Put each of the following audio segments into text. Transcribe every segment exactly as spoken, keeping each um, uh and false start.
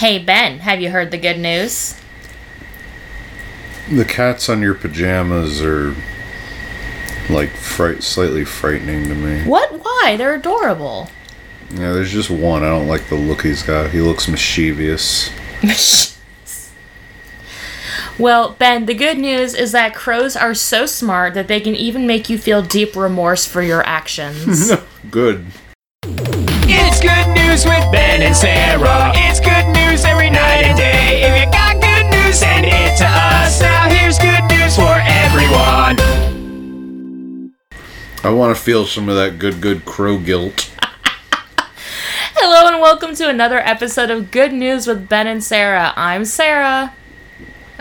Hey, Ben, have you heard the good news? The cats on your pajamas are, like, fright- slightly frightening to me. What? Why? They're adorable. Yeah, there's just one. I don't like the look he's got. He looks mischievous. Well, Ben, the good news is that crows are so smart that they can even make you feel deep remorse for your actions. Good. It's good news with Ben and Sarah. It's good news every night and day. If you got good news, send it to us. Now here's good news for everyone. I want to feel some of that good, good crow guilt. Hello and welcome to another episode of Good News with Ben and Sarah. I'm Sarah.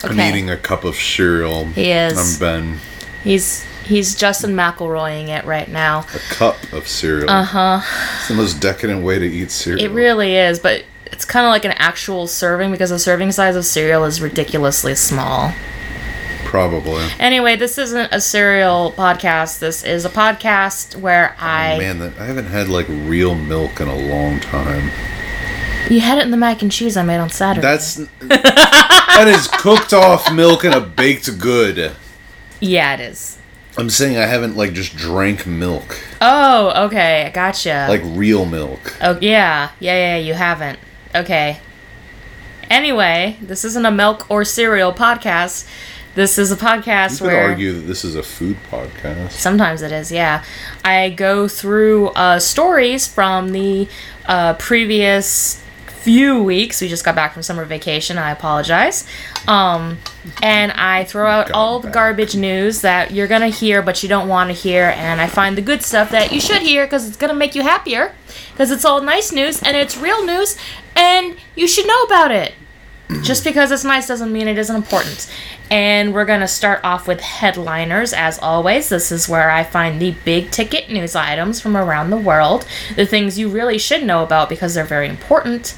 Okay. I'm eating a cup of cereal. He is. I'm Ben. He's he's Justin McElroying it right now. A cup of cereal. Uh-huh. It's the most decadent way to eat cereal. It really is, but it's kind of like an actual serving because the serving size of cereal is ridiculously small. Probably. Anyway, this isn't a cereal podcast. This is a podcast where I... Oh, man, I haven't had, like, real milk in a long time. You had it in the mac and cheese I made on Saturday. That's that is cooked off milk in a baked good. Yeah, it is. I'm saying I haven't like just drank milk. Oh, okay, I gotcha. Like real milk. Oh yeah, yeah, yeah. You haven't. Okay. Anyway, this isn't a milk or cereal podcast. This is a podcast where... You could argue that this is a food podcast. Sometimes it is, yeah. I go through uh, stories from the uh, previous few weeks. We just got back from summer vacation. I apologize. Um, and I throw out all the garbage news that you're going to hear, but you don't want to hear. And I find the good stuff that you should hear because it's going to make you happier. Because it's all nice news and it's real news and you should know about it. Just because it's nice doesn't mean it isn't important. And we're going to start off with headliners, as always. This is where I find the big ticket news items from around the world. The things you really should know about because they're very important.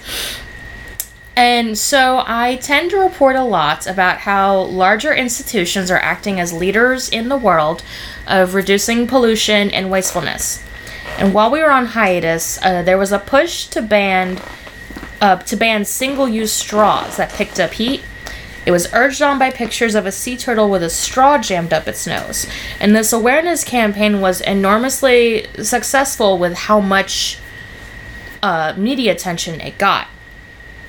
And so I tend to report a lot about how larger institutions are acting as leaders in the world of reducing pollution and wastefulness. And while we were on hiatus, uh, there was a push to ban... Uh, to ban single-use straws that picked up heat. It was urged on by pictures of a sea turtle with a straw jammed up its nose. And this awareness campaign was enormously successful with how much uh, media attention it got.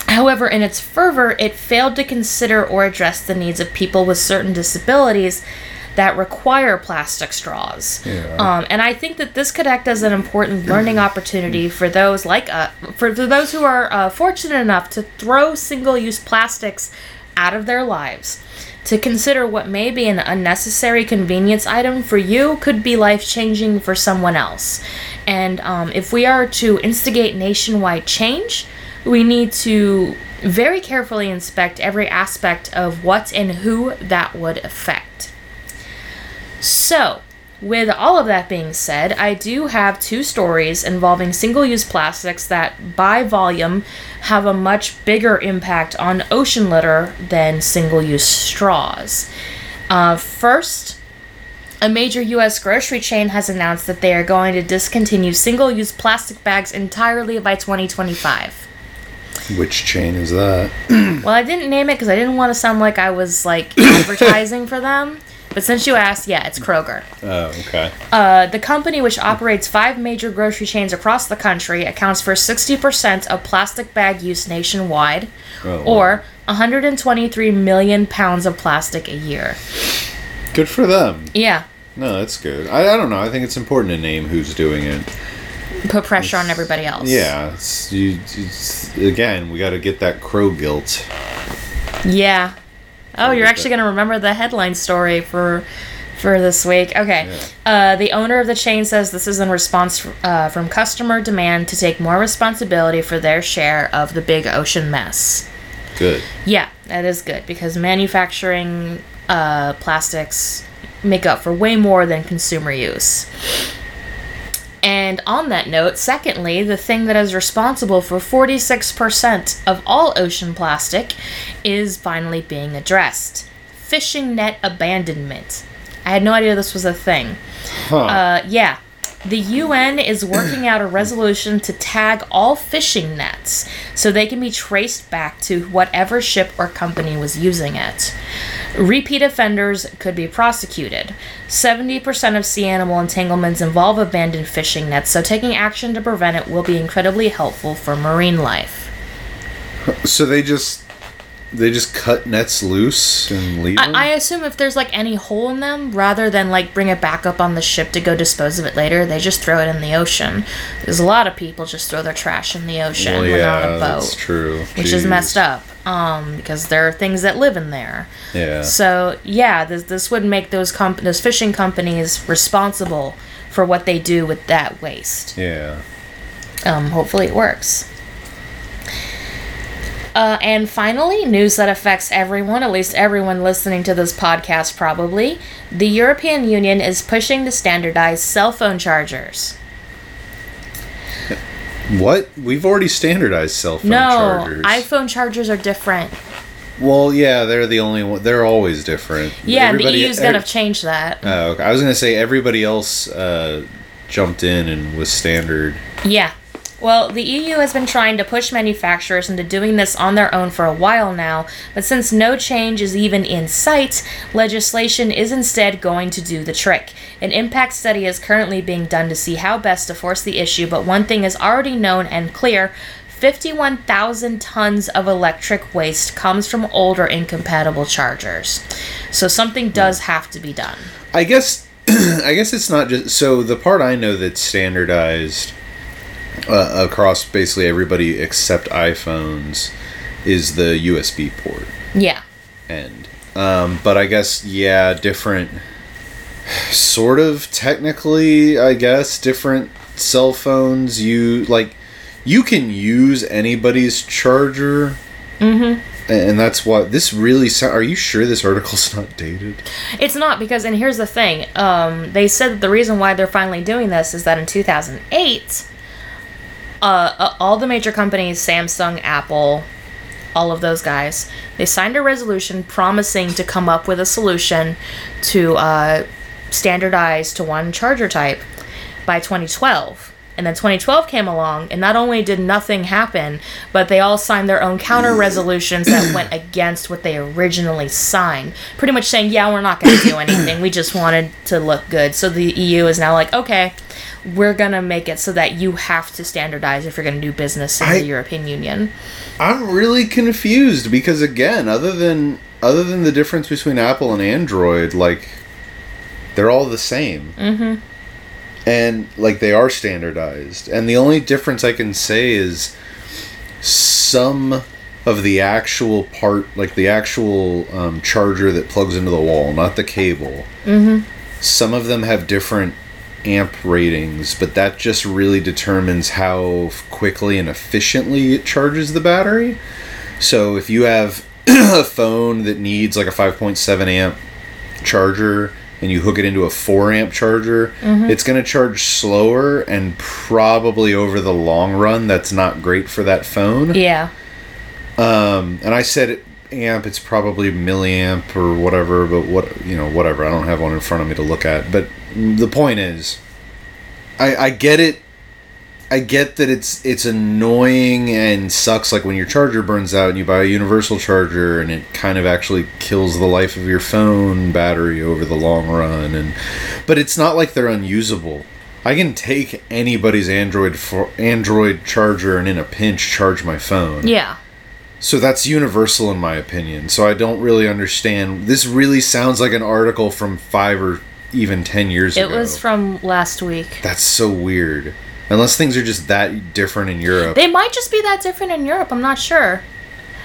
However, in its fervor, it failed to consider or address the needs of people with certain disabilities that require plastic straws. Yeah. Um, and I think that this could act as an important learning opportunity for those like uh, for, for those who are uh, fortunate enough to throw single-use plastics out of their lives. To consider what may be an unnecessary convenience item for you could be life-changing for someone else. And um, if we are to instigate nationwide change, we need to very carefully inspect every aspect of what and who that would affect. So, with all of that being said, I do have two stories involving single-use plastics that, by volume, have a much bigger impact on ocean litter than single-use straws. Uh, first, a major U S grocery chain has announced that they are going to discontinue single-use plastic bags entirely by twenty twenty-five. Which chain is that? Well, I didn't name it because I didn't want to sound like I was, like, advertising for them. But since you asked, yeah, it's Kroger. Oh, okay. Uh, the company, which operates five major grocery chains across the country, accounts for sixty percent of plastic bag use nationwide, oh, or one hundred twenty-three million pounds of plastic a year. Good for them. Yeah. No, that's good. I, I don't know. I think it's important to name who's doing it. Put pressure it's, on everybody else. Yeah. It's, you, it's, again, we got to get that crow guilt. Yeah. Oh, you're actually going to remember the headline story for for this week. Okay. Yeah. Uh, the owner of the chain says this is in response uh, from customer demand to take more responsibility for their share of the big ocean mess. Good. Yeah, that is good because manufacturing uh, plastics make up for way more than consumer use. And on that note, secondly, the thing that is responsible for forty-six percent of all ocean plastic is finally being addressed. Fishing net abandonment. I had no idea this was a thing. Huh. Uh, yeah. The U N is working out a resolution to tag all fishing nets so they can be traced back to whatever ship or company was using it. Repeat offenders could be prosecuted. seventy percent of sea animal entanglements involve abandoned fishing nets, so taking action to prevent it will be incredibly helpful for marine life. So they just... They just cut nets loose and leave them? I, I assume if there's, like, any hole in them, rather than, like, bring it back up on the ship to go dispose of it later, they just throw it in the ocean. There's a lot of people just throw their trash in the ocean well, yeah, without a boat. That's true. Which Jeez. is messed up, um, because there are things that live in there. Yeah. So, yeah, this, this would make those, comp- those fishing companies responsible for what they do with that waste. Yeah. Um, hopefully it works. Uh, and finally, news that affects everyone, at least everyone listening to this podcast probably. The European Union is pushing to standardize cell phone chargers. What? We've already standardized cell phone no, chargers. No, iPhone chargers are different. Well, yeah, they're the only one. They're always different. Yeah, everybody, the E U's every, going to change that. Oh, okay. I was going to say everybody else uh, jumped in and was standard. Yeah. Well, the E U has been trying to push manufacturers into doing this on their own for a while now, but since no change is even in sight, legislation is instead going to do the trick. An impact study is currently being done to see how best to force the issue, but one thing is already known and clear: fifty-one thousand tons of electric waste comes from old or incompatible chargers. So something does have to be done. I guess, I guess it's not just... So the part I know that's standardized... Uh, across basically everybody except iPhones is the U S B port. Yeah. End. Um, but I guess, yeah, different, sort of technically, I guess, different cell phones. You, like, you can use anybody's charger. Mm-hmm. And that's what this really sounds. Are you sure this article's not dated? It's not, because, and here's the thing, um, they said that the reason why they're finally doing this is that in two thousand eight... Uh, uh, all the major companies, Samsung, Apple, all of those guys, they signed a resolution promising to come up with a solution to uh, standardize to one charger type by twenty twelve. And then twenty twelve came along, and not only did nothing happen, but they all signed their own counter resolutions that went against what they originally signed. Pretty much saying, yeah, we're not going to do anything. We just wanted to look good. So the E U is now like, okay, we're going to make it so that you have to standardize if you're going to do business in I, the European Union. I'm really confused because, again, other than other than the difference between Apple and Android, like, they're all the same. Mm-hmm. And, like, they are standardized. And the only difference I can say is some of the actual part, like the actual um, charger that plugs into the wall, not the cable. Mm-hmm. Some of them have different amp ratings, but that just really determines how quickly and efficiently it charges the battery. So if you have a phone that needs, like, a five point seven amp charger, and you hook it into a four amp charger, mm-hmm. it's going to charge slower, and probably over the long run, that's not great for that phone. Yeah. Um, and I said amp, it's probably milliamp or whatever, but what you know, whatever. I don't have one in front of me to look at. But the point is, I, I get it. I get that it's it's annoying and sucks, like when your charger burns out and you buy a universal charger and it kind of actually kills the life of your phone battery over the long run. And but it's not like they're unusable. I can take anybody's Android for Android charger and in a pinch charge my phone. Yeah. So that's universal in my opinion. So I don't really understand. This really sounds like an article from five or even ten years ago. It was from last week. That's so weird. Unless things are just that different in Europe. They might just be that different in Europe. I'm not sure.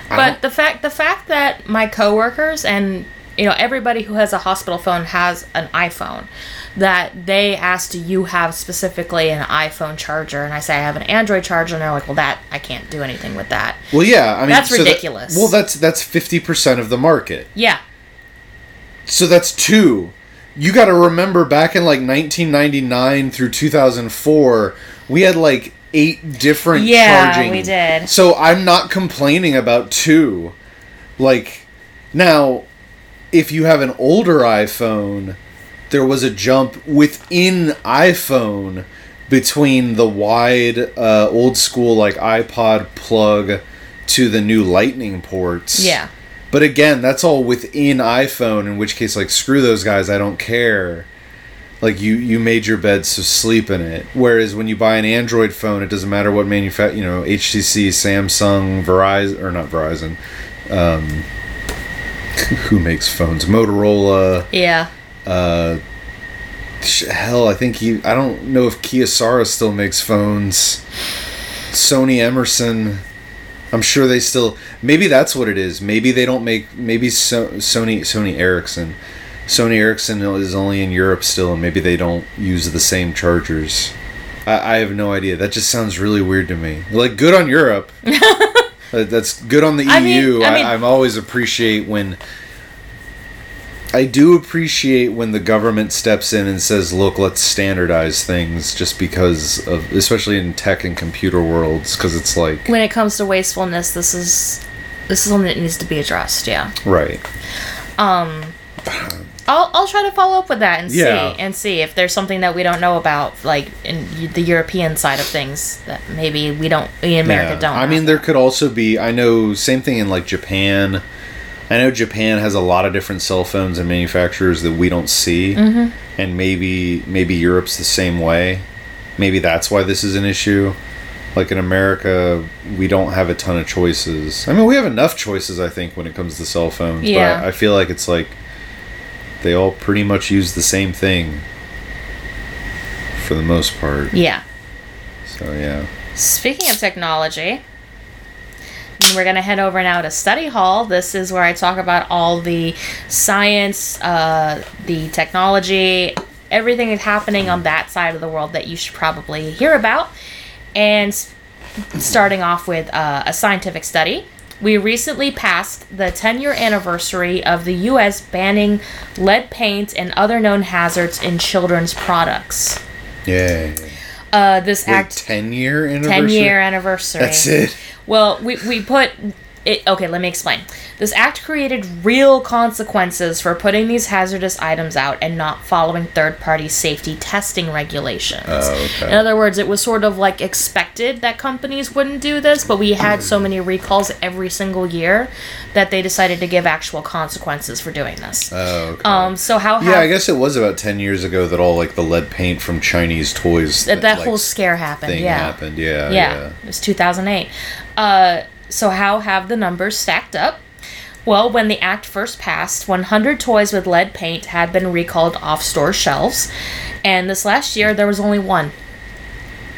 But the fact the fact that my coworkers and, you know, everybody who has a hospital phone has an iPhone, that they asked, do you have specifically an iPhone charger? And I say, I have an Android charger. And they're like, well, that, I can't do anything with that. Well, yeah. I mean, that's so ridiculous. That, well, that's that's fifty percent of the market. Yeah. So that's two. You got to remember back in like nineteen ninety-nine through two thousand four, we had like eight different yeah, charging. Yeah, we did. So I'm not complaining about two. Like, now, if you have an older iPhone, there was a jump within iPhone between the wide, uh, old school, like, iPod plug to the new Lightning ports. Yeah. But again, that's all within iPhone, in which case, like, screw those guys, I don't care. Like, you, you made your bed, so sleep in it. Whereas when you buy an Android phone, it doesn't matter what manufacturer, you know, H T C, Samsung, Verizon, or not Verizon. Um, who makes phones? Motorola. Yeah. Uh, hell, I think he, I don't know if Kyocera still makes phones. Sony Emerson. I'm sure they still, maybe that's what it is. Maybe they don't make, maybe so, Sony, Sony Ericsson. Sony Ericsson is only in Europe still, and maybe they don't use the same chargers. I, I have no idea. That just sounds really weird to me. Like, good on Europe. uh, that's good on the E U. I mean, I mean, I, I'm always appreciate when... I do appreciate when the government steps in and says, look, let's standardize things, just because of... Especially in tech and computer worlds, because it's like... When it comes to wastefulness, this is... This is something that needs to be addressed, yeah. Right. Um... I'll I'll try to follow up with that and yeah. see and see if there's something that we don't know about, like in the European side of things that maybe we don't in America yeah. don't. I mean, there could also be. I know same thing in like Japan. I know Japan has a lot of different cell phones and manufacturers that we don't see, mm-hmm. and maybe maybe Europe's the same way. Maybe that's why this is an issue. Like in America, we don't have a ton of choices. I mean, we have enough choices, I think, when it comes to cell phones. Yeah. But I, I feel like it's like. They all pretty much use the same thing for the most part. Yeah. So, yeah. Speaking of technology, we're going to head over now to study hall. This is where I talk about all the science, uh, the technology, everything that's happening on that side of the world that you should probably hear about. And starting off with uh, a scientific study. We recently passed the ten-year anniversary of the U S banning lead paint and other known hazards in children's products. Yeah. Uh, this Wait, act... ten-year anniversary? ten-year anniversary. That's it? Well, we, we put... It, okay, let me explain. This act created real consequences for putting these hazardous items out and not following third-party safety testing regulations. Oh, okay. In other words, it was sort of like expected that companies wouldn't do this, but we had so many recalls every single year that they decided to give actual consequences for doing this. Oh, okay. Um, so how? Yeah, I guess it was about ten years ago that all like the lead paint from Chinese toys that, that like, whole scare happened. Thing yeah. happened. Yeah, yeah, yeah. It was two thousand eight. Uh. So how have the numbers stacked up? Well, when the act first passed, one hundred toys with lead paint had been recalled off store shelves. And this last year, there was only one.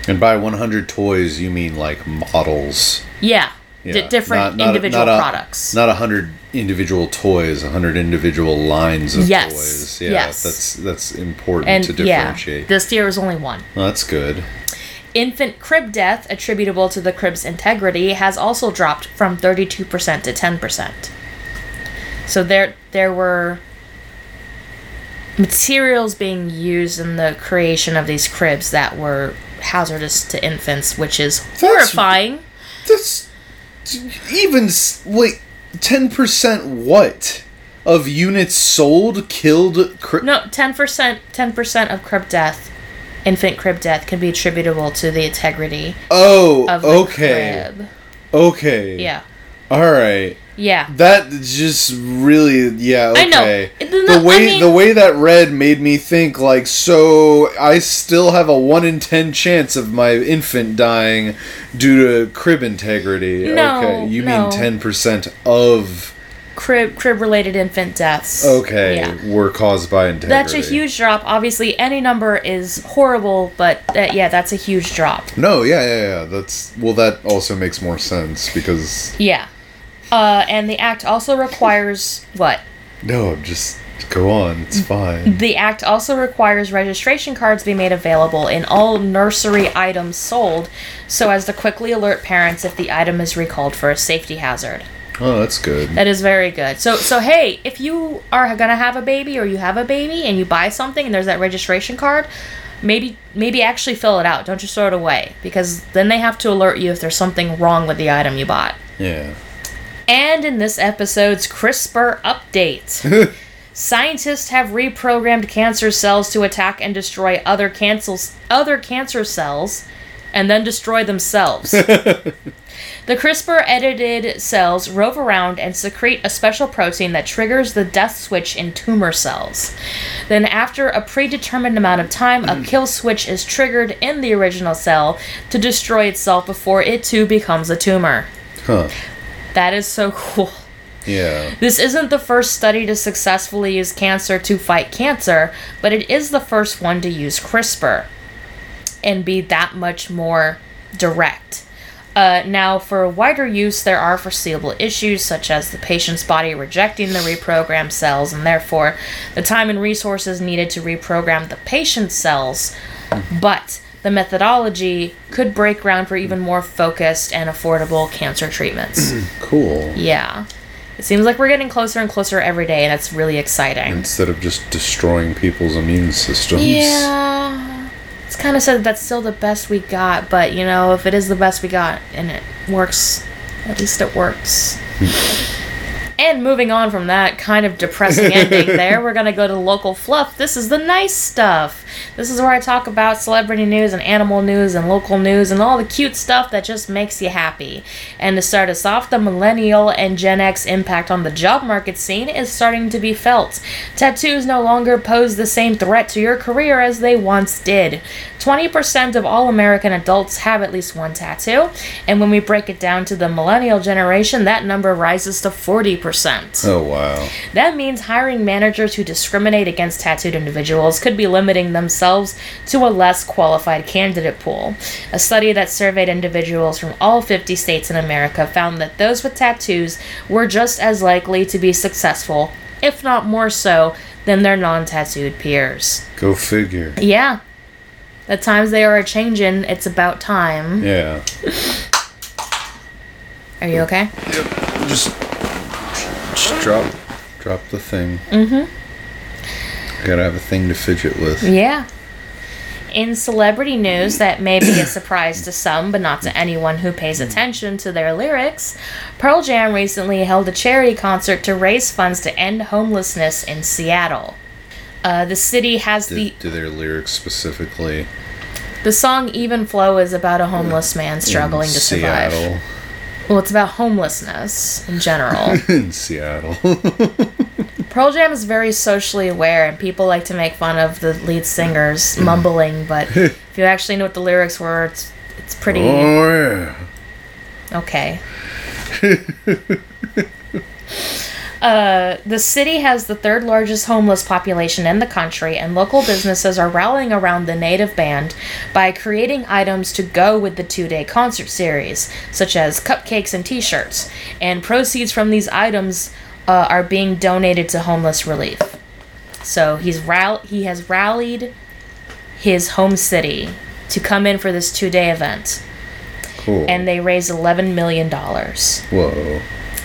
And by one hundred toys, you mean like models. Yeah. yeah. D- different not, not individual a, not products. A, not one hundred individual toys, one hundred individual lines of yes. toys. Yeah, yes. That's, that's important and to differentiate. Yeah, this year was only one. Well, that's good. Infant crib death attributable to the crib's integrity has also dropped from thirty-two percent to ten percent. So there there were materials being used in the creation of these cribs that were hazardous to infants, which is that's, horrifying. That's even, like, ten percent what? Of units sold, killed? Cri- no, ten percent, ten percent of crib death. Infant crib death can be attributable to the integrity oh, of the okay. crib. Okay. Yeah. All right. Yeah. That just really, yeah, okay. I know. The, the, way, I mean, the way that read made me think, like, so I still have a one in ten chance of my infant dying due to crib integrity. No, okay. You no. mean ten percent of... Crib, crib-related infant deaths. Okay, yeah. were caused by integrity. That's a huge drop. Obviously, any number is horrible, but that, yeah, that's a huge drop. No, yeah, yeah, yeah. That's well, that also makes more sense because. Yeah, uh, and the act also requires what? No, just go on. It's fine. The act also requires registration cards be made available in all nursery items sold, so as to quickly alert parents if the item is recalled for a safety hazard. Oh, that's good. That is very good. So, so hey, if you are going to have a baby or you have a baby and you buy something and there's that registration card, maybe maybe actually fill it out. Don't just throw it away because then they have to alert you if there's something wrong with the item you bought. Yeah. And in this episode's CRISPR update... Scientists have reprogrammed cancer cells to attack and destroy other cancels, other cancer cells and then destroy themselves. The CRISPR-edited cells rove around and secrete a special protein that triggers the death switch in tumor cells. Then, after a predetermined amount of time, a kill switch is triggered in the original cell to destroy itself before it too becomes a tumor. Huh. That is so cool. Yeah. This isn't the first study to successfully use cancer to fight cancer, but it is the first one to use CRISPR and be that much more direct. Uh, now, for wider use, there are foreseeable issues, such as the patient's body rejecting the reprogrammed cells, and therefore the time and resources needed to reprogram the patient's cells. But the methodology could break ground for even more focused and affordable cancer treatments. Cool. Yeah. It seems like we're getting closer and closer every day, and that's really exciting. Instead of just destroying people's immune systems. Yeah. It's kind of said that that's still the best we got, but, you know, if it is the best we got and it works, at least it works. And moving on from that kind of depressing ending there, we're going to go to local fluff. This is the nice stuff. This is where I talk about celebrity news and animal news and local news and all the cute stuff that just makes you happy. And to start us off, the millennial and Gen X impact on the job market scene is starting to be felt. Tattoos no longer pose the same threat to your career as they once did. twenty percent of all American adults have at least one tattoo, and when we break it down to the millennial generation, that number rises to forty percent. Oh, wow. That means hiring managers who discriminate against tattooed individuals could be limiting themselves to a less qualified candidate pool. A study that surveyed individuals from all fifty states in America found that those with tattoos were just as likely to be successful, if not more so, than their non-tattooed peers. Go figure. Yeah. The times they are a-changin', it's about time. Yeah. Are you okay? Yep. Just, just drop drop the thing. Mm-hmm. Gotta have a thing to fidget with. Yeah. In celebrity news that may be a surprise to some, but not to anyone who pays attention to their lyrics, Pearl Jam recently held a charity concert to raise funds to end homelessness in Seattle. Uh, the city has do, the... Do their lyrics specifically... The song Even Flow is about a homeless man struggling to survive. Seattle. Well, it's about homelessness in general. In Seattle. Pearl Jam is very socially aware, and people like to make fun of the lead singers mumbling, but if you actually know what the lyrics were, it's, it's pretty... Oh, yeah. Okay. Uh, the city has the third largest homeless population in the country, and local businesses are rallying around the native band by creating items to go with the two-day concert series, such as cupcakes and t-shirts. And proceeds from these items uh, are being donated to homeless relief. So he's rall- he has rallied his home city to come in for this two-day event. Cool. And they raised eleven million dollars. Whoa.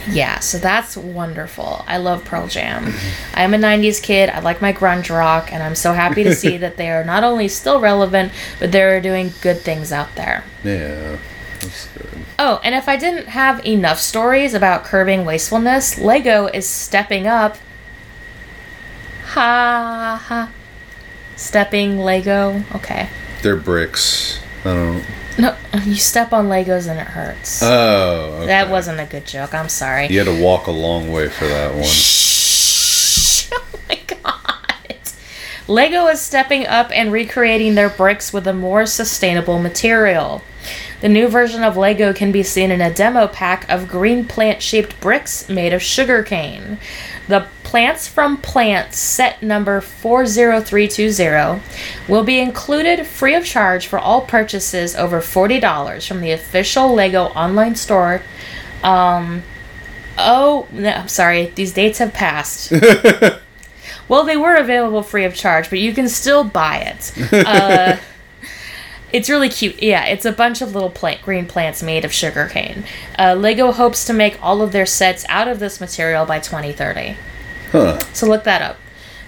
Yeah, so that's wonderful. I love Pearl Jam. I'm a nineties kid. I like my grunge rock, and I'm so happy to see that they are not only still relevant, but they're doing good things out there. Yeah, that's good. Oh, and if I didn't have enough stories about curbing wastefulness, Lego is stepping up. Ha ha. Stepping Lego. Okay. They're bricks. I don't... No, you step on Legos and it hurts. Oh, okay. That wasn't a good joke. I'm sorry. You had to walk a long way for that one. Shh. Oh, my God. Lego is stepping up and recreating their bricks with a more sustainable material. The new version of Lego can be seen in a demo pack of green plant-shaped bricks made of sugarcane. The Plants from Plants set number four zero three two zero will be included free of charge for all purchases over forty dollars from the official Lego online store. Um, oh, no, I'm sorry. These dates have passed. Well, they were available free of charge, but you can still buy it. Uh... It's really cute. Yeah, it's a bunch of little plant, green plants made of sugarcane. Uh, Lego hopes to make all of their sets out of this material by twenty thirty. Huh. So look that up.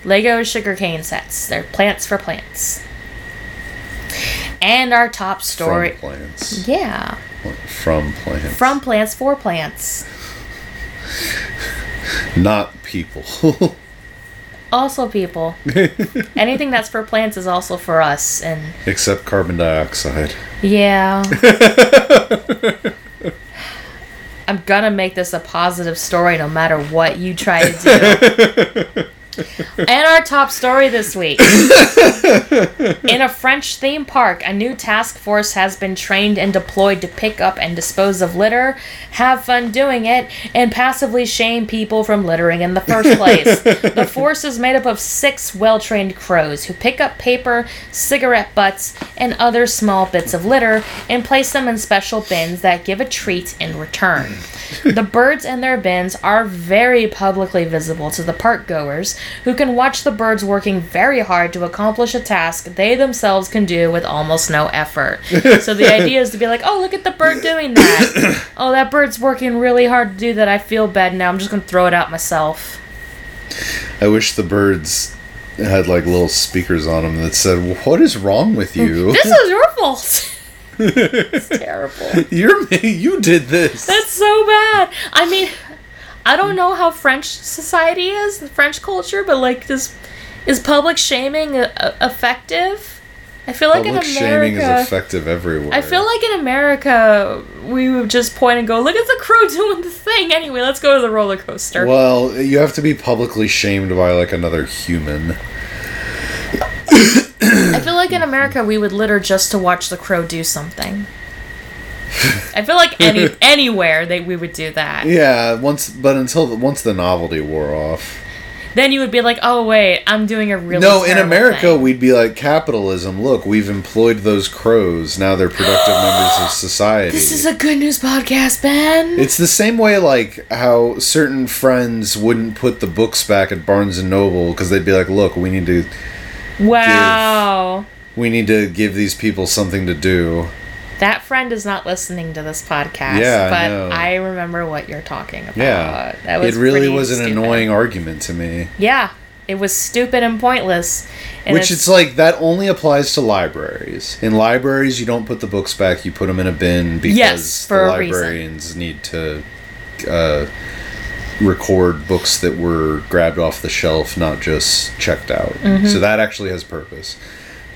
Lego sugarcane sets. They're Plants for Plants. And our top story... From plants. Yeah. From plants. From plants for plants. Not people. Also people. Anything that's for plants is also for us. And except carbon dioxide. Yeah. I'm going to make this a positive story no matter what you try to do. And our top story this week. In a French theme park, a new task force has been trained and deployed to pick up and dispose of litter, have fun doing it, and passively shame people from littering in the first place. The force is made up of six well-trained crows who pick up paper, cigarette butts, and other small bits of litter and place them in special bins that give a treat in return. The birds and their bins are very publicly visible to the park goers, who can watch the birds working very hard to accomplish a task they themselves can do with almost no effort. So the idea is to be like, oh, look at the bird doing that. Oh, that bird's working really hard to do that. I feel bad now. I'm just going to throw it out myself. I wish the birds had like little speakers on them that said, what is wrong with you? This is your fault. It's terrible. You're, you did this. That's so bad. I mean... I don't know how French society is, the French culture, but like, this is public shaming a, a, effective? I feel like public in America, shaming is effective everywhere. I feel like in America, we would just point and go, "Look at the crow doing the thing." Anyway, let's go to the roller coaster. Well, you have to be publicly shamed by like another human. I feel like in America, we would litter just to watch the crow do something. I feel like any anywhere that we would do that. Yeah, once, but until the, once the novelty wore off, then you would be like, "Oh wait, I'm doing a really no." In America, thing. We'd be like, "Capitalism! Look, we've employed those crows. Now they're productive members of society." This is a good news podcast, Ben. It's the same way, like how certain friends wouldn't put the books back at Barnes and Noble because they'd be like, "Look, we need to wow, give, we need to give these people something to do." That friend is not listening to this podcast, yeah, but no. I remember what you're talking about. Yeah, that was it really was an stupid. Annoying argument to me. Yeah, it was stupid and pointless. And Which it's, it's like, that only applies to libraries. In libraries, you don't put the books back, you put them in a bin because yes, for the librarians a reason. Need to uh, record books that were grabbed off the shelf, not just checked out. Mm-hmm. So that actually has purpose.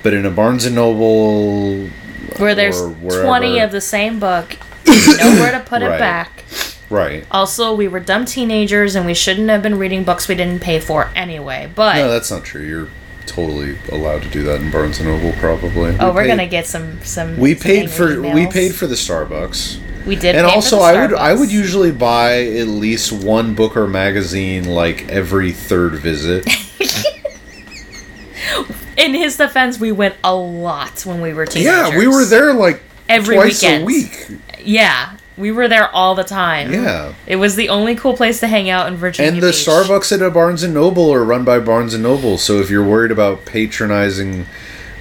But in a Barnes and Noble... Where there's twenty of the same book, nowhere to put right. it back. Right. Also, we were dumb teenagers, and we shouldn't have been reading books we didn't pay for anyway. But no, that's not true. You're totally allowed to do that in Barnes and Noble, probably. Oh, we we're paid, gonna get some some. We paid for emails. We paid for the Starbucks. We did, and pay also for the Starbucks. I would I would usually buy at least one book or magazine like every third visit. In his defense, we went a lot when we were teenagers. Yeah, we were there like every twice weekend. a week. Yeah, we were there all the time. Yeah. It was the only cool place to hang out in Virginia And the Beach. Starbucks at a Barnes and Noble are run by Barnes and Noble, so if you're worried about patronizing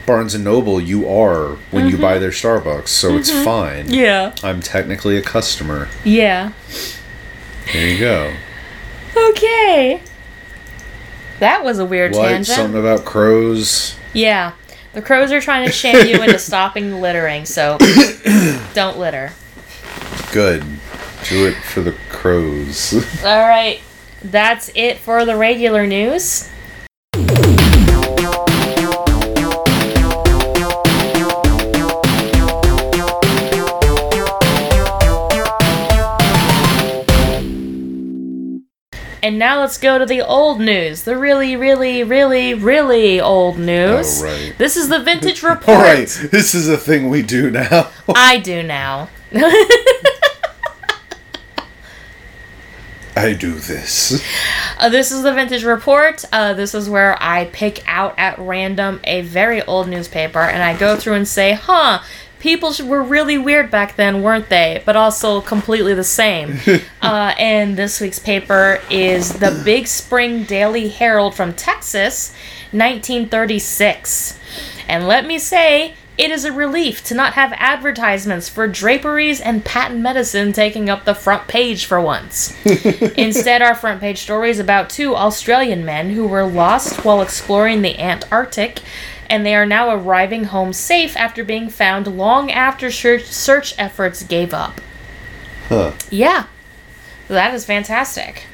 Barnes and Noble, you are when mm-hmm. you buy their Starbucks, so mm-hmm. it's fine. Yeah. I'm technically a customer. Yeah. There you go. Okay. That was a weird what? tangent. Something about crows. Yeah. The crows are trying to shame you into stopping littering, so don't litter. Good. Do it for the crows. All right. That's it for the regular news. And now let's go to the old news. The really, really, really, really old news. Oh, right. This is the vintage report. All right. This is a thing we do now. I do now. I do this. Uh, this is the vintage report. Uh, this is where I pick out at random a very old newspaper, and I go through and say, huh, people were really weird back then, weren't they? But also completely the same. uh, and this week's paper is the Big Spring Daily Herald from Texas, nineteen thirty-six. And let me say, it is a relief to not have advertisements for draperies and patent medicine taking up the front page for once. Instead, our front page story is about two Australian men who were lost while exploring the Antarctic, and they are now arriving home safe after being found long after search efforts gave up. Huh. Yeah. That is fantastic.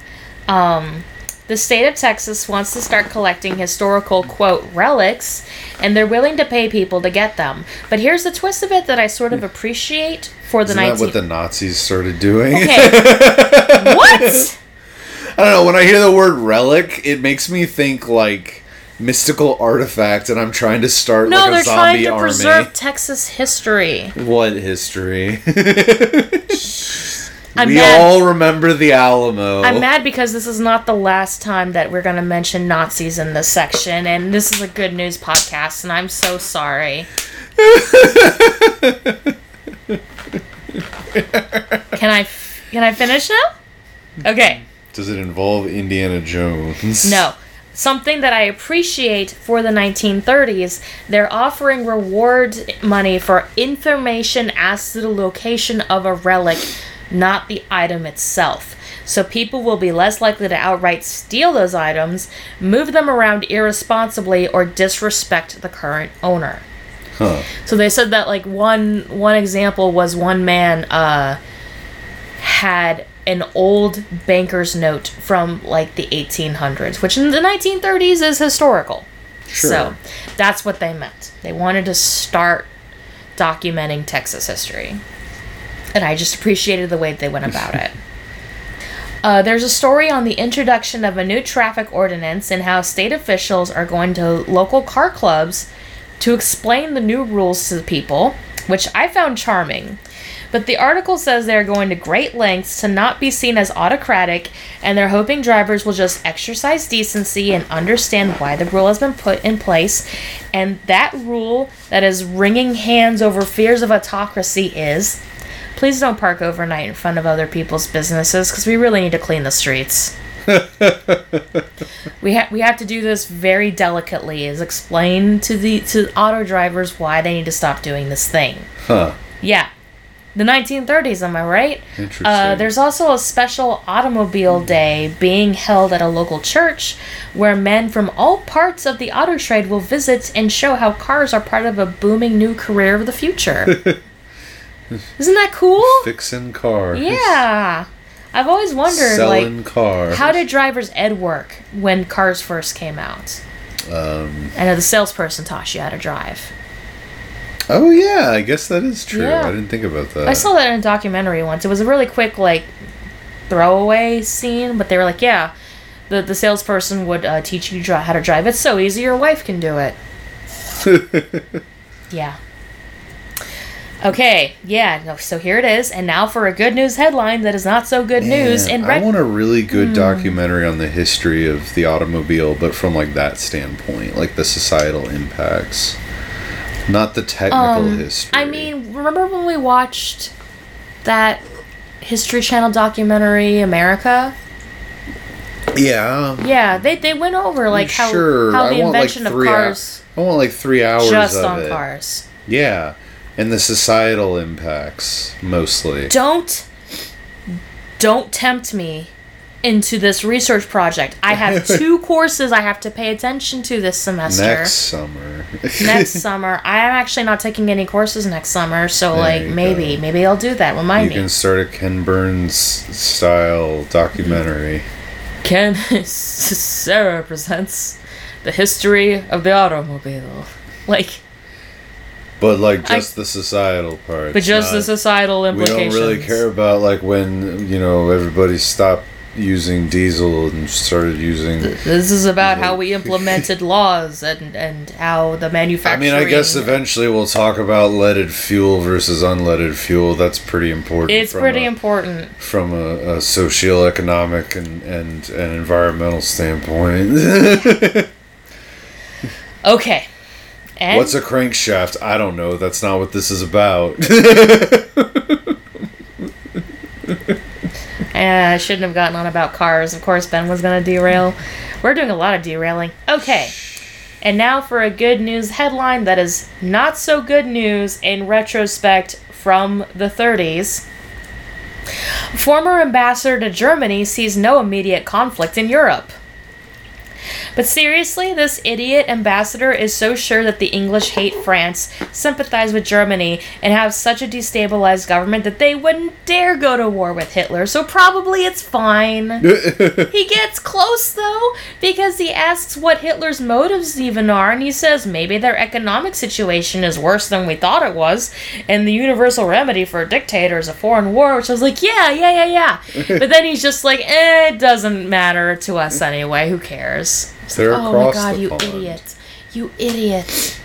Um, The state of Texas wants to start collecting historical, quote, relics, and they're willing to pay people to get them. But here's the twist of it that I sort of appreciate for the nineteen... Isn't that what the Nazis started doing? Okay. What? I don't know. When I hear the word relic, it makes me think, like, mystical artifact, and I'm trying to start, no, like, a zombie army. No, they're trying to preserve Texas history. What history? I'm we mad. all remember the Alamo. I'm mad because this is not the last time that we're going to mention Nazis in this section, and this is a good news podcast, and I'm so sorry. Can I can I finish now? Okay. Does it involve Indiana Jones? No. Something that I appreciate for the nineteen thirties, they're offering reward money for information as to the location of a relic, not the item itself. So people will be less likely to outright steal those items, move them around irresponsibly, or disrespect the current owner. Huh. So they said that, like, one one example was one man uh, had an old banker's note from, like, the eighteen hundreds, which in the nineteen thirties is historical. Sure. So that's what they meant. They wanted to start documenting Texas history. And I just appreciated the way they went about it. Uh, there's a story on the introduction of a new traffic ordinance and how state officials are going to local car clubs to explain the new rules to the people, which I found charming. But the article says they're going to great lengths to not be seen as autocratic, and they're hoping drivers will just exercise decency and understand why the rule has been put in place. And that rule that is wringing hands over fears of autocracy is... Please don't park overnight in front of other people's businesses, because we really need to clean the streets. we ha- we have to do this very delicately, is explain to the to auto drivers why they need to stop doing this thing. Huh. Yeah. The nineteen thirties, am I right? Interesting. Uh, there's also a special automobile day being held at a local church where men from all parts of the auto trade will visit and show how cars are part of a booming new career of the future. Isn't that cool? Fixing cars. Yeah. I've always wondered, Selling like, cars. how did driver's ed work when cars first came out? Um, I know the salesperson taught you how to drive. Oh, yeah. I guess that is true. Yeah. I didn't think about that. I saw that in a documentary once. It was a really quick, like, throwaway scene, but they were like, yeah, the, the salesperson would uh, teach you how to drive. It's so easy. Your wife can do it. Yeah. Okay, yeah, so here it is. And now for a good news headline that is not so good Man, news. And rec- I want a really good mm. documentary on the history of the automobile, but from, like, that standpoint, like the societal impacts, not the technical um, history. I mean, remember when we watched that History Channel documentary, America? Yeah. Yeah, they they went over, like, how, sure. how the I invention want, like, of cars... Ho- I want, like, three hours just of on it. cars. Yeah. And the societal impacts, mostly. Don't, don't tempt me into this research project. I have two courses I have to pay attention to this semester. Next summer. Next summer. I'm actually not taking any courses next summer, so, there like, maybe. Go. Maybe I'll do that. Remind me. You can me. start a Ken Burns-style documentary. Ken Sarah presents the history of the automobile. Like... But, like, just I, the societal part. But just not, the societal implications. We don't really care about, like, when, you know, everybody stopped using diesel and started using... This is about, like, how we implemented laws and, and how the manufacturing... I mean, I guess eventually we'll talk about leaded fuel versus unleaded fuel. That's pretty important. It's pretty a, important. From a, a socioeconomic and, and, and environmental standpoint. Okay. And? What's a crankshaft? I don't know. That's not what this is about. I shouldn't have gotten on about cars. Of course, Ben was going to derail. We're doing a lot of derailing. Okay. And now for a good news headline that is not so good news in retrospect from the thirties. Former ambassador to Germany sees no immediate conflict in Europe. But seriously, this idiot ambassador is so sure that the English hate France, sympathize with Germany, and have such a destabilized government that they wouldn't dare go to war with Hitler, so probably it's fine. He gets close, though, because he asks what Hitler's motives even are, and he says maybe their economic situation is worse than we thought it was, and the universal remedy for a dictator is a foreign war, which I was like, yeah, yeah, yeah, yeah. But then he's just like, eh, it doesn't matter to us anyway, who cares? They're like, oh my god, you idiot. You idiot.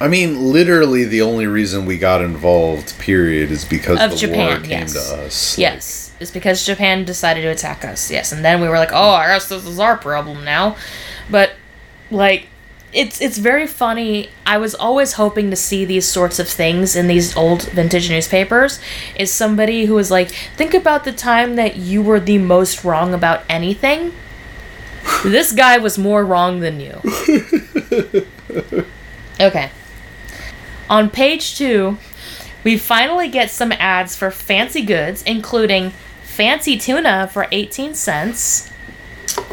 I mean, literally the only reason we got involved, period, is because of the Japan, war came yes. to us. Yes, like, it's because Japan decided to attack us, yes. And then we were like, oh, I guess this is our problem now. But, like, it's it's very funny. I was always hoping to see these sorts of things in these old vintage newspapers, is somebody who was like, think about the time that you were the most wrong about anything. This guy was more wrong than you. Okay. On page two, we finally get some ads for fancy goods, including fancy tuna for eighteen cents.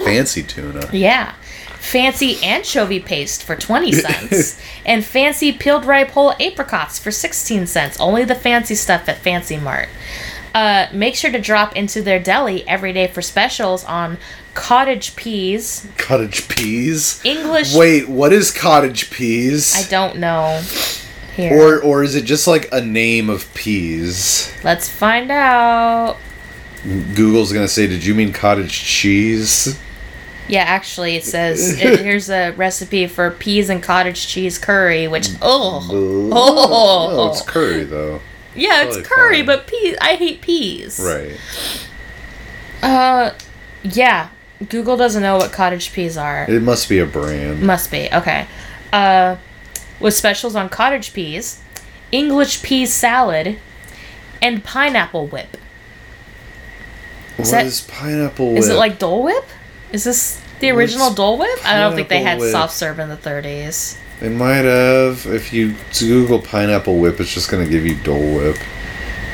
Fancy tuna? Yeah. Fancy anchovy paste for twenty cents. And fancy peeled ripe whole apricots for sixteen cents. Only the fancy stuff at Fancy Mart. Uh, make sure to drop into their deli every day for specials on cottage peas. Cottage peas? English... Wait, what is cottage peas? I don't know. Here. Or or is it just like a name of peas? Let's find out. Google's going to say, did you mean cottage cheese? Yeah, actually, it says, it, here's a recipe for peas and cottage cheese curry, which, oh. Oh, oh. No, it's curry, though. Yeah, it's, it's curry, fine. But peas, I hate peas. Right. Uh, yeah. Google doesn't know what cottage peas are. It must be a brand. Must be, okay. Uh, with specials on cottage peas, English pea salad, and pineapple whip. What is, that, is pineapple whip? Is it like Dole Whip? Is this the original What's Dole Whip? I don't think they had whip. Soft serve in the thirties. They might have. If you Google pineapple whip, it's just going to give you Dole Whip.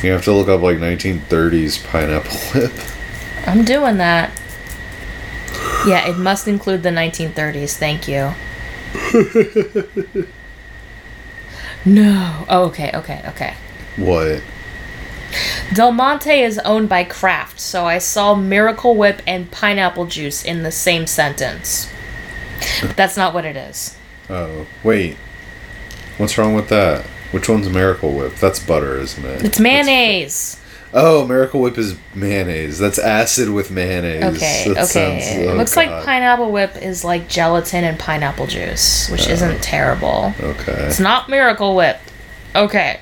You have to look up, like, nineteen thirties pineapple whip. I'm doing that. Yeah, it must include the nineteen thirties. Thank you. No. Oh, okay, okay, okay. What? Del Monte is owned by Kraft, so I saw Miracle Whip and pineapple juice in the same sentence. But that's not what it is. Oh, wait. What's wrong with that? Which one's Miracle Whip? That's butter, isn't it? It's mayonnaise. Oh, Miracle Whip is mayonnaise. That's acid with mayonnaise. Okay, that okay. Sounds, oh it looks God. Like Pineapple Whip is like gelatin and pineapple juice, which oh. isn't terrible. Okay. It's not Miracle Whip. Okay.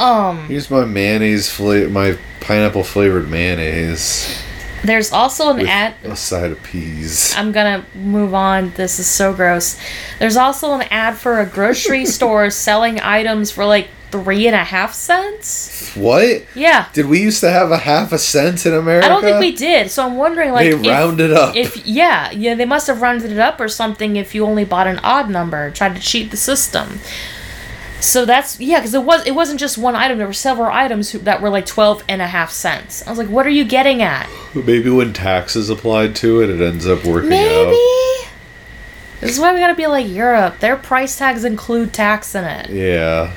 um. Here's my mayonnaise flavor, my pineapple flavored mayonnaise. There's also an ad... a side of peas. I'm going to move on. This is so gross. There's also an ad for a grocery store selling items for like three and a half cents. What? Yeah. Did we used to have a half a cent in America? I don't think we did. So I'm wondering like... They if, rounded up. If, yeah. Yeah, they must have rounded it up or something if you only bought an odd number. Tried to cheat the system. So that's, yeah, because it, was, it wasn't just one item. There were several items who, that were like twelve and a half cents. I was like, what are you getting at? Maybe when taxes applied to it, it ends up working Maybe. out. Maybe. This is why we gotta be like Europe. Their price tags include tax in it. Yeah.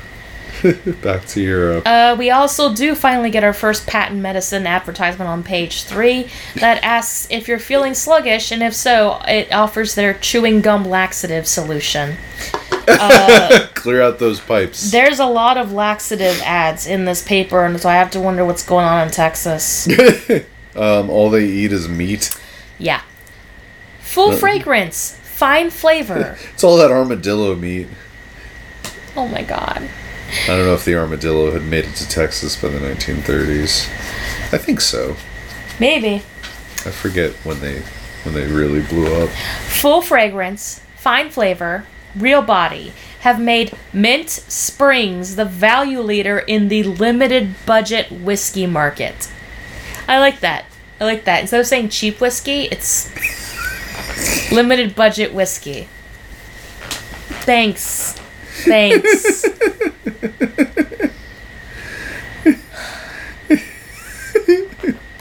Back to Europe. Uh, we also do finally get our first patent medicine advertisement on page three that asks if you're feeling sluggish, and if so, it offers their chewing gum laxative solution. Uh, clear out those pipes. There's a lot of laxative ads in this paper, and so I have to wonder what's going on in Texas. um, all they eat is meat. Yeah. Full uh, fragrance, fine flavor. It's all that armadillo meat. Oh my god. I don't know if the armadillo had made it to Texas by the nineteen thirties. I think so. Maybe. I forget when they when they really blew up. Full fragrance, fine flavor, Real Body have made Mint Springs the value leader in the limited budget whiskey market. I like that. I like that. Instead of saying cheap whiskey, it's limited budget whiskey. Thanks. Thanks.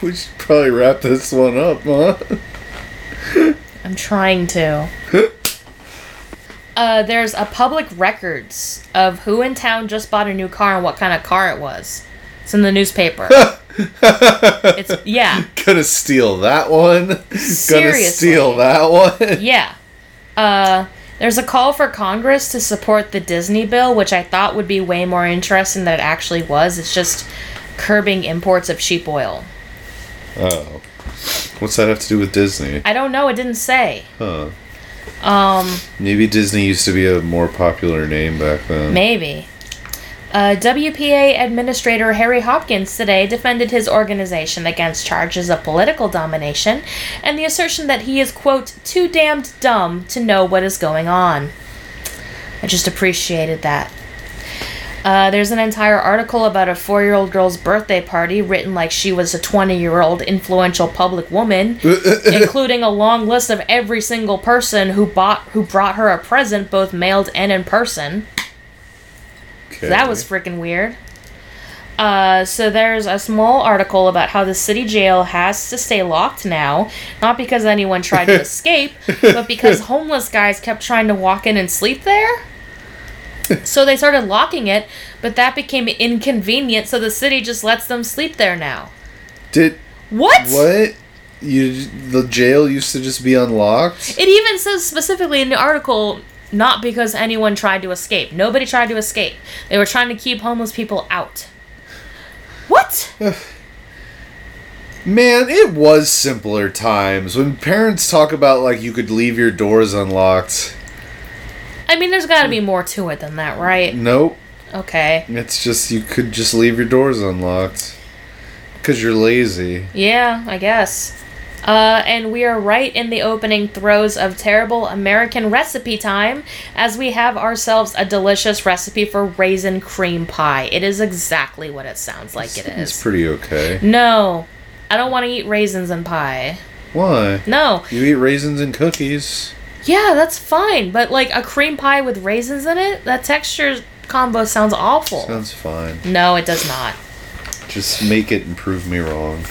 We should probably wrap this one up, huh? I'm trying to. uh, there's a public records of who in town just bought a new car and what kind of car it was. It's in the newspaper. It's yeah. Gonna steal that one. Seriously. Gonna steal that one. Yeah. Uh, there's a call for Congress to support the Disney bill, which I thought would be way more interesting than it actually was. It's just curbing imports of sheep oil. Oh. What's that have to do with Disney? I don't know. It didn't say. Huh. Um. Maybe Disney used to be a more popular name back then. Maybe. Uh, W P A Administrator Harry Hopkins today defended his organization against charges of political domination and the assertion that he is, quote, too damned dumb to know what is going on. I just appreciated that. Uh, there's an entire article about a four-year-old girl's birthday party written like she was a twenty-year-old influential public woman, including a long list of every single person who bought who brought her a present, both mailed and in person. Okay. So that was freaking weird. Uh, so there's a small article about how the city jail has to stay locked now, not because anyone tried to escape, but because homeless guys kept trying to walk in and sleep there. So they started locking it, but that became inconvenient, so the city just lets them sleep there now. Did... What? What? You, the jail used to just be unlocked? It even says specifically in the article, not because anyone tried to escape. Nobody tried to escape. They were trying to keep homeless people out. What? Man, it was simpler times. When parents talk about, like, you could leave your doors unlocked... I mean, there's got to be more to it than that, right? Nope. Okay. It's just, you could just leave your doors unlocked. Because you're lazy. Yeah, I guess. Uh, and we are right in the opening throes of terrible American recipe time, as we have ourselves a delicious recipe for raisin cream pie. It is exactly what it sounds like it is. It's pretty okay. No. I don't want to eat raisins in pie. Why? No. You eat raisins and cookies. Yeah, that's fine, but like a cream pie with raisins in it, that texture combo sounds awful. Sounds fine. No, it does not. Just make it and prove me wrong.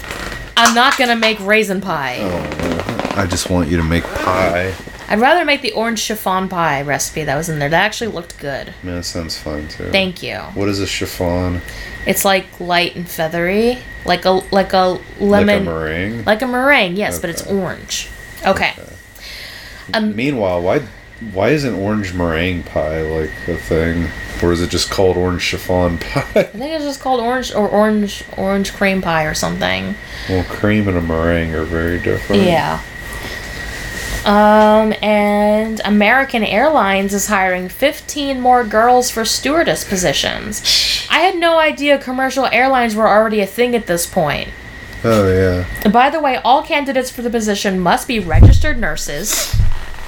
I'm not gonna make raisin pie. Oh, I just want you to make pie. I'd rather make the orange chiffon pie recipe that was in there. That actually looked good. Yeah, that sounds fine too. Thank you. What is a chiffon? It's like light and feathery, like a like a lemon. Like a meringue. Like a meringue, yes, okay. But it's orange. Okay. okay. Um, Meanwhile, why why isn't orange meringue pie like a thing, or is it just called orange chiffon pie? I think it's just called orange or orange orange cream pie or something. Well, cream and a meringue are very different. Yeah. Um, and American Airlines is hiring fifteen more girls for stewardess positions. I had no idea commercial airlines were already a thing at this point. Oh yeah. By the way, all candidates for the position must be registered nurses.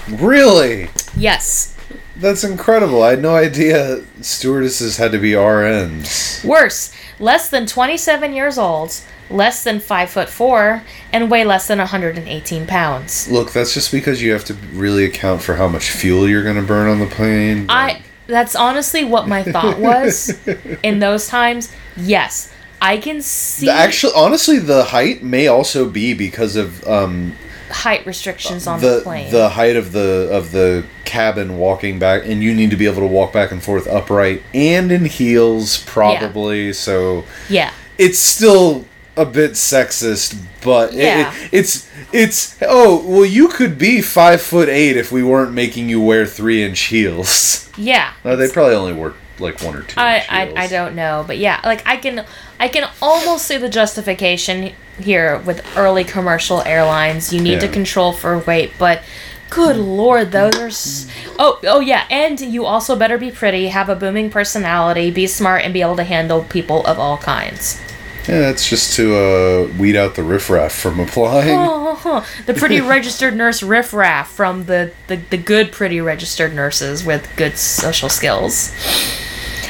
Really? Yes. That's incredible. I had no idea stewardesses had to be R Ns. Worse. Less than twenty-seven years old, less than five foot four, and weigh less than one hundred eighteen pounds. Look, that's just because you have to really account for how much fuel you're going to burn on the plane. But... I. That's honestly what my thought was in those times. Yes. I can see... The actual, honestly, the height may also be because of... Um, height restrictions on the, the plane. The height of the of the cabin walking back, and you need to be able to walk back and forth upright and in heels, probably, yeah. So... Yeah. It's still a bit sexist, but yeah. it, it, it's... It's... Oh, well, you could be five foot eight if we weren't making you wear three-inch heels. Yeah. No, they probably only wore, like, one or two I, inch I, I don't know, but yeah, like, I can... I can almost see the justification here with early commercial airlines. You need yeah. to control for weight, but good lord, those are... S- oh, oh yeah, and you also better be pretty, have a booming personality, be smart, and be able to handle people of all kinds. Yeah, that's just to uh, weed out the riffraff from applying. Oh, oh, oh. The pretty registered nurse riffraff from the, the, the good pretty registered nurses with good social skills.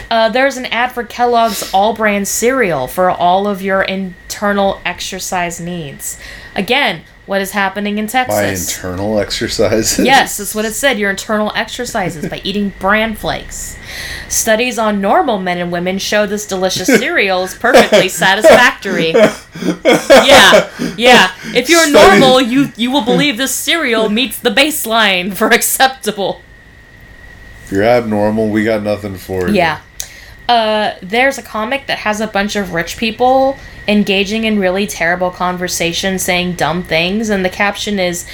Uh, there's an ad for Kellogg's All Brand cereal for all of your internal exercise needs. Again, what is happening in Texas? By internal exercises? Yes, that's what it said, your internal exercises, by eating bran flakes. Studies on normal men and women show this delicious cereal is perfectly satisfactory. Yeah, yeah. If you're so, normal, you, you will believe this cereal meets the baseline for acceptable. If you're abnormal, we got nothing for you. Yeah. Uh, there's a comic that has a bunch of rich people engaging in really terrible conversations, saying dumb things, and the caption is,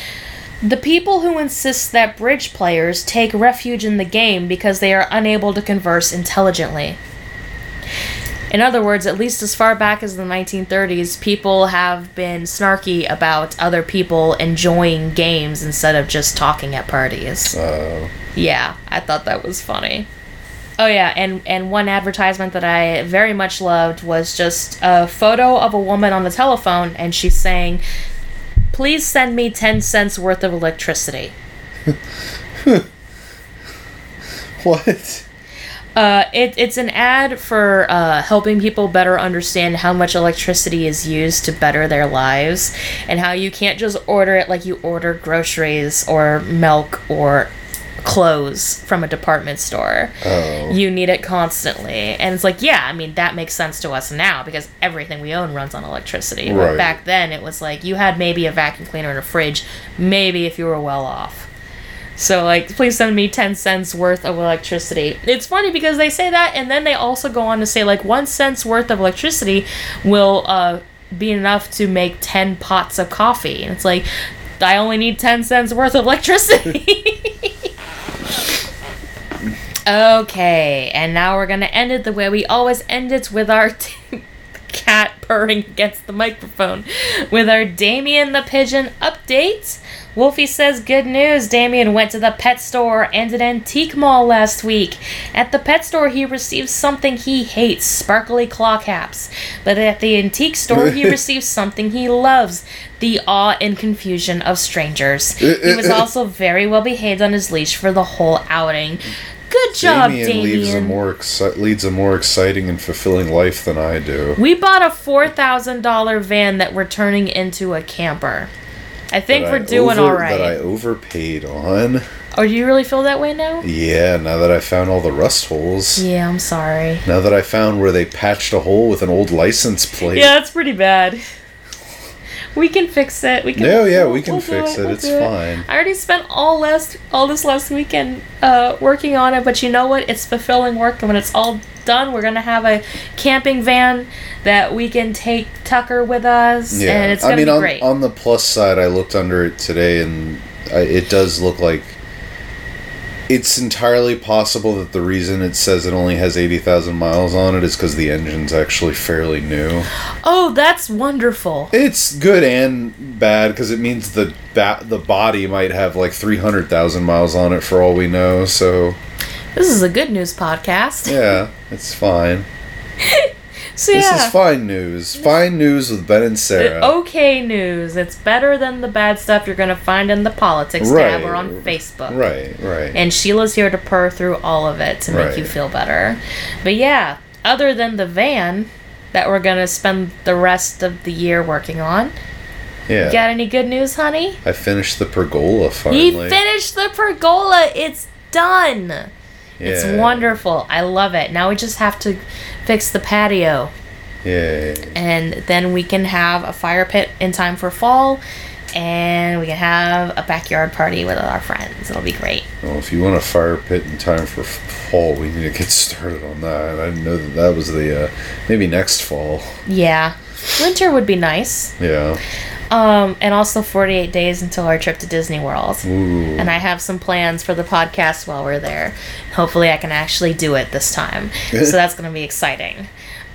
"The people who insist that bridge players take refuge in the game because they are unable to converse intelligently." In other words, at least as far back as the nineteen thirties, people have been snarky about other people enjoying games instead of just talking at parties. Oh. Yeah, I thought that was funny. Oh yeah, and, and one advertisement that I very much loved was just a photo of a woman on the telephone, and she's saying, "Please send me ten cents worth of electricity." What? Uh, it, it's an ad for uh, helping people better understand how much electricity is used to better their lives, and how you can't just order it like you order groceries or milk or clothes from a department store. Oh. You need it constantly. And it's like, yeah, I mean, that makes sense to us now because everything we own runs on electricity. Right. But back then, it was like you had maybe a vacuum cleaner and a fridge, maybe if you were well off. So, like, please send me ten cents worth of electricity. It's funny because they say that, and then they also go on to say, like, one cent's worth of electricity will uh, be enough to make ten pots of coffee. And it's like, I only need ten cents worth of electricity. Okay, and now we're going to end it the way we always end it, with our t- cat purring against the microphone, with our Damien the Pigeon update. Wolfie says, "Good news, Damien went to the pet store and an antique mall last week. At the pet store, he received something he hates, sparkly claw caps. But at the antique store, he received something he loves, the awe and confusion of strangers. He was also very well behaved on his leash for the whole outing." Good job, Damien. Damien leads a more exci- leads a more exciting and fulfilling life than I do. We bought a four thousand dollars van that we're turning into a camper. I think that we're I doing over, all right. That I overpaid on. Oh, do you really feel that way now? Yeah, now that I found all the rust holes. Yeah, I'm sorry. Now that I found where they patched a hole with an old license plate. Yeah, that's pretty bad. We can fix it. We can. No, yeah, we can we'll fix it. it. We'll it's fine. It. I already spent all last, all this last weekend uh, working on it, but you know what? It's fulfilling work, and when it's all done, we're gonna have a camping van that we can take Tucker with us, yeah. and it's gonna I mean, be on, great. On the plus side, I looked under it today, and I, it does look like it's entirely possible that the reason it says it only has eighty thousand miles on it is because the engine's actually fairly new. Oh, that's wonderful. It's good and bad because it means the ba- the body might have like three hundred thousand miles on it for all we know, so... This is a good news podcast. Yeah, it's fine. So, yeah. This is fine news. Fine news with Ben and Sarah. Okay news. It's better than the bad stuff you're going to find in the politics right. tab or on Facebook. Right, right. And Sheila's here to purr through all of it to right. make you feel better. But yeah, other than the van that we're going to spend the rest of the year working on. Yeah. You got any good news, honey? I finished the pergola finally. You finished the pergola. It's done. Yeah. It's wonderful. I love it. Now we just have to... fix the patio. Yay. And then we can have a fire pit in time for fall, and we can have a backyard party with our friends. It'll be great. Well, if you want a fire pit in time for fall, we need to get started on that. I didn't know that that was the, uh, maybe next fall. Yeah. Winter would be nice. Yeah. Um, and also forty-eight days until our trip to Disney World. Ooh. And I have some plans for the podcast while we're there. Hopefully I can actually do it this time. So that's going to be exciting.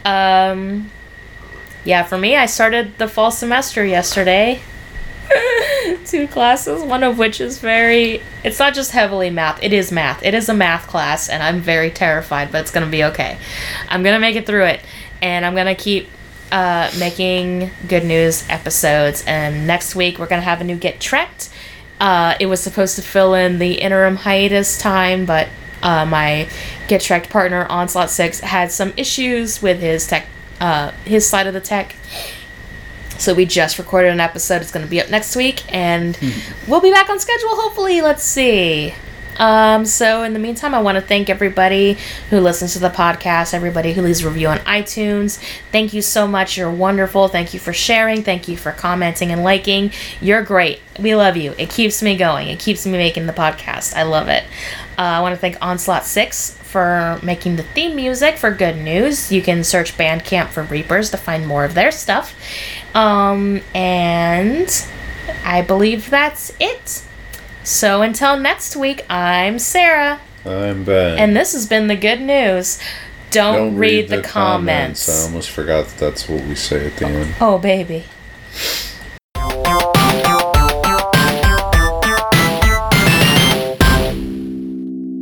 Um, yeah, for me, I started the fall semester yesterday. Two classes, one of which is very... It's not just heavily math. It is math. It is a math class, and I'm very terrified, but it's going to be okay. I'm going to make it through it, and I'm going to keep... Uh, making good news episodes, and next week we're gonna have a new Get Trekked. Uh, it was supposed to fill in the interim hiatus time, but uh, my Get Trekked partner Onslaught six had some issues with his tech, uh, his side of the tech. So we just recorded an episode. It's gonna be up next week, and we'll be back on schedule. Hopefully, let's see. Um, so in the meantime, I want to thank everybody who listens to the podcast, everybody who leaves a review on iTunes. Thank you so much. You're wonderful. Thank you for sharing. Thank you for commenting and liking. You're great. We love you. It keeps me going. It keeps me making the podcast. I love it. Uh, I want to thank Onslaught six for making the theme music for Good News. You can search Bandcamp for Reapers to find more of their stuff. Um, and I believe that's it. So until next week, I'm Sarah. I'm Ben. And this has been the Good News. Don't, Don't read, read the, the comments. comments. I almost forgot that that's what we say at the end. Oh, baby.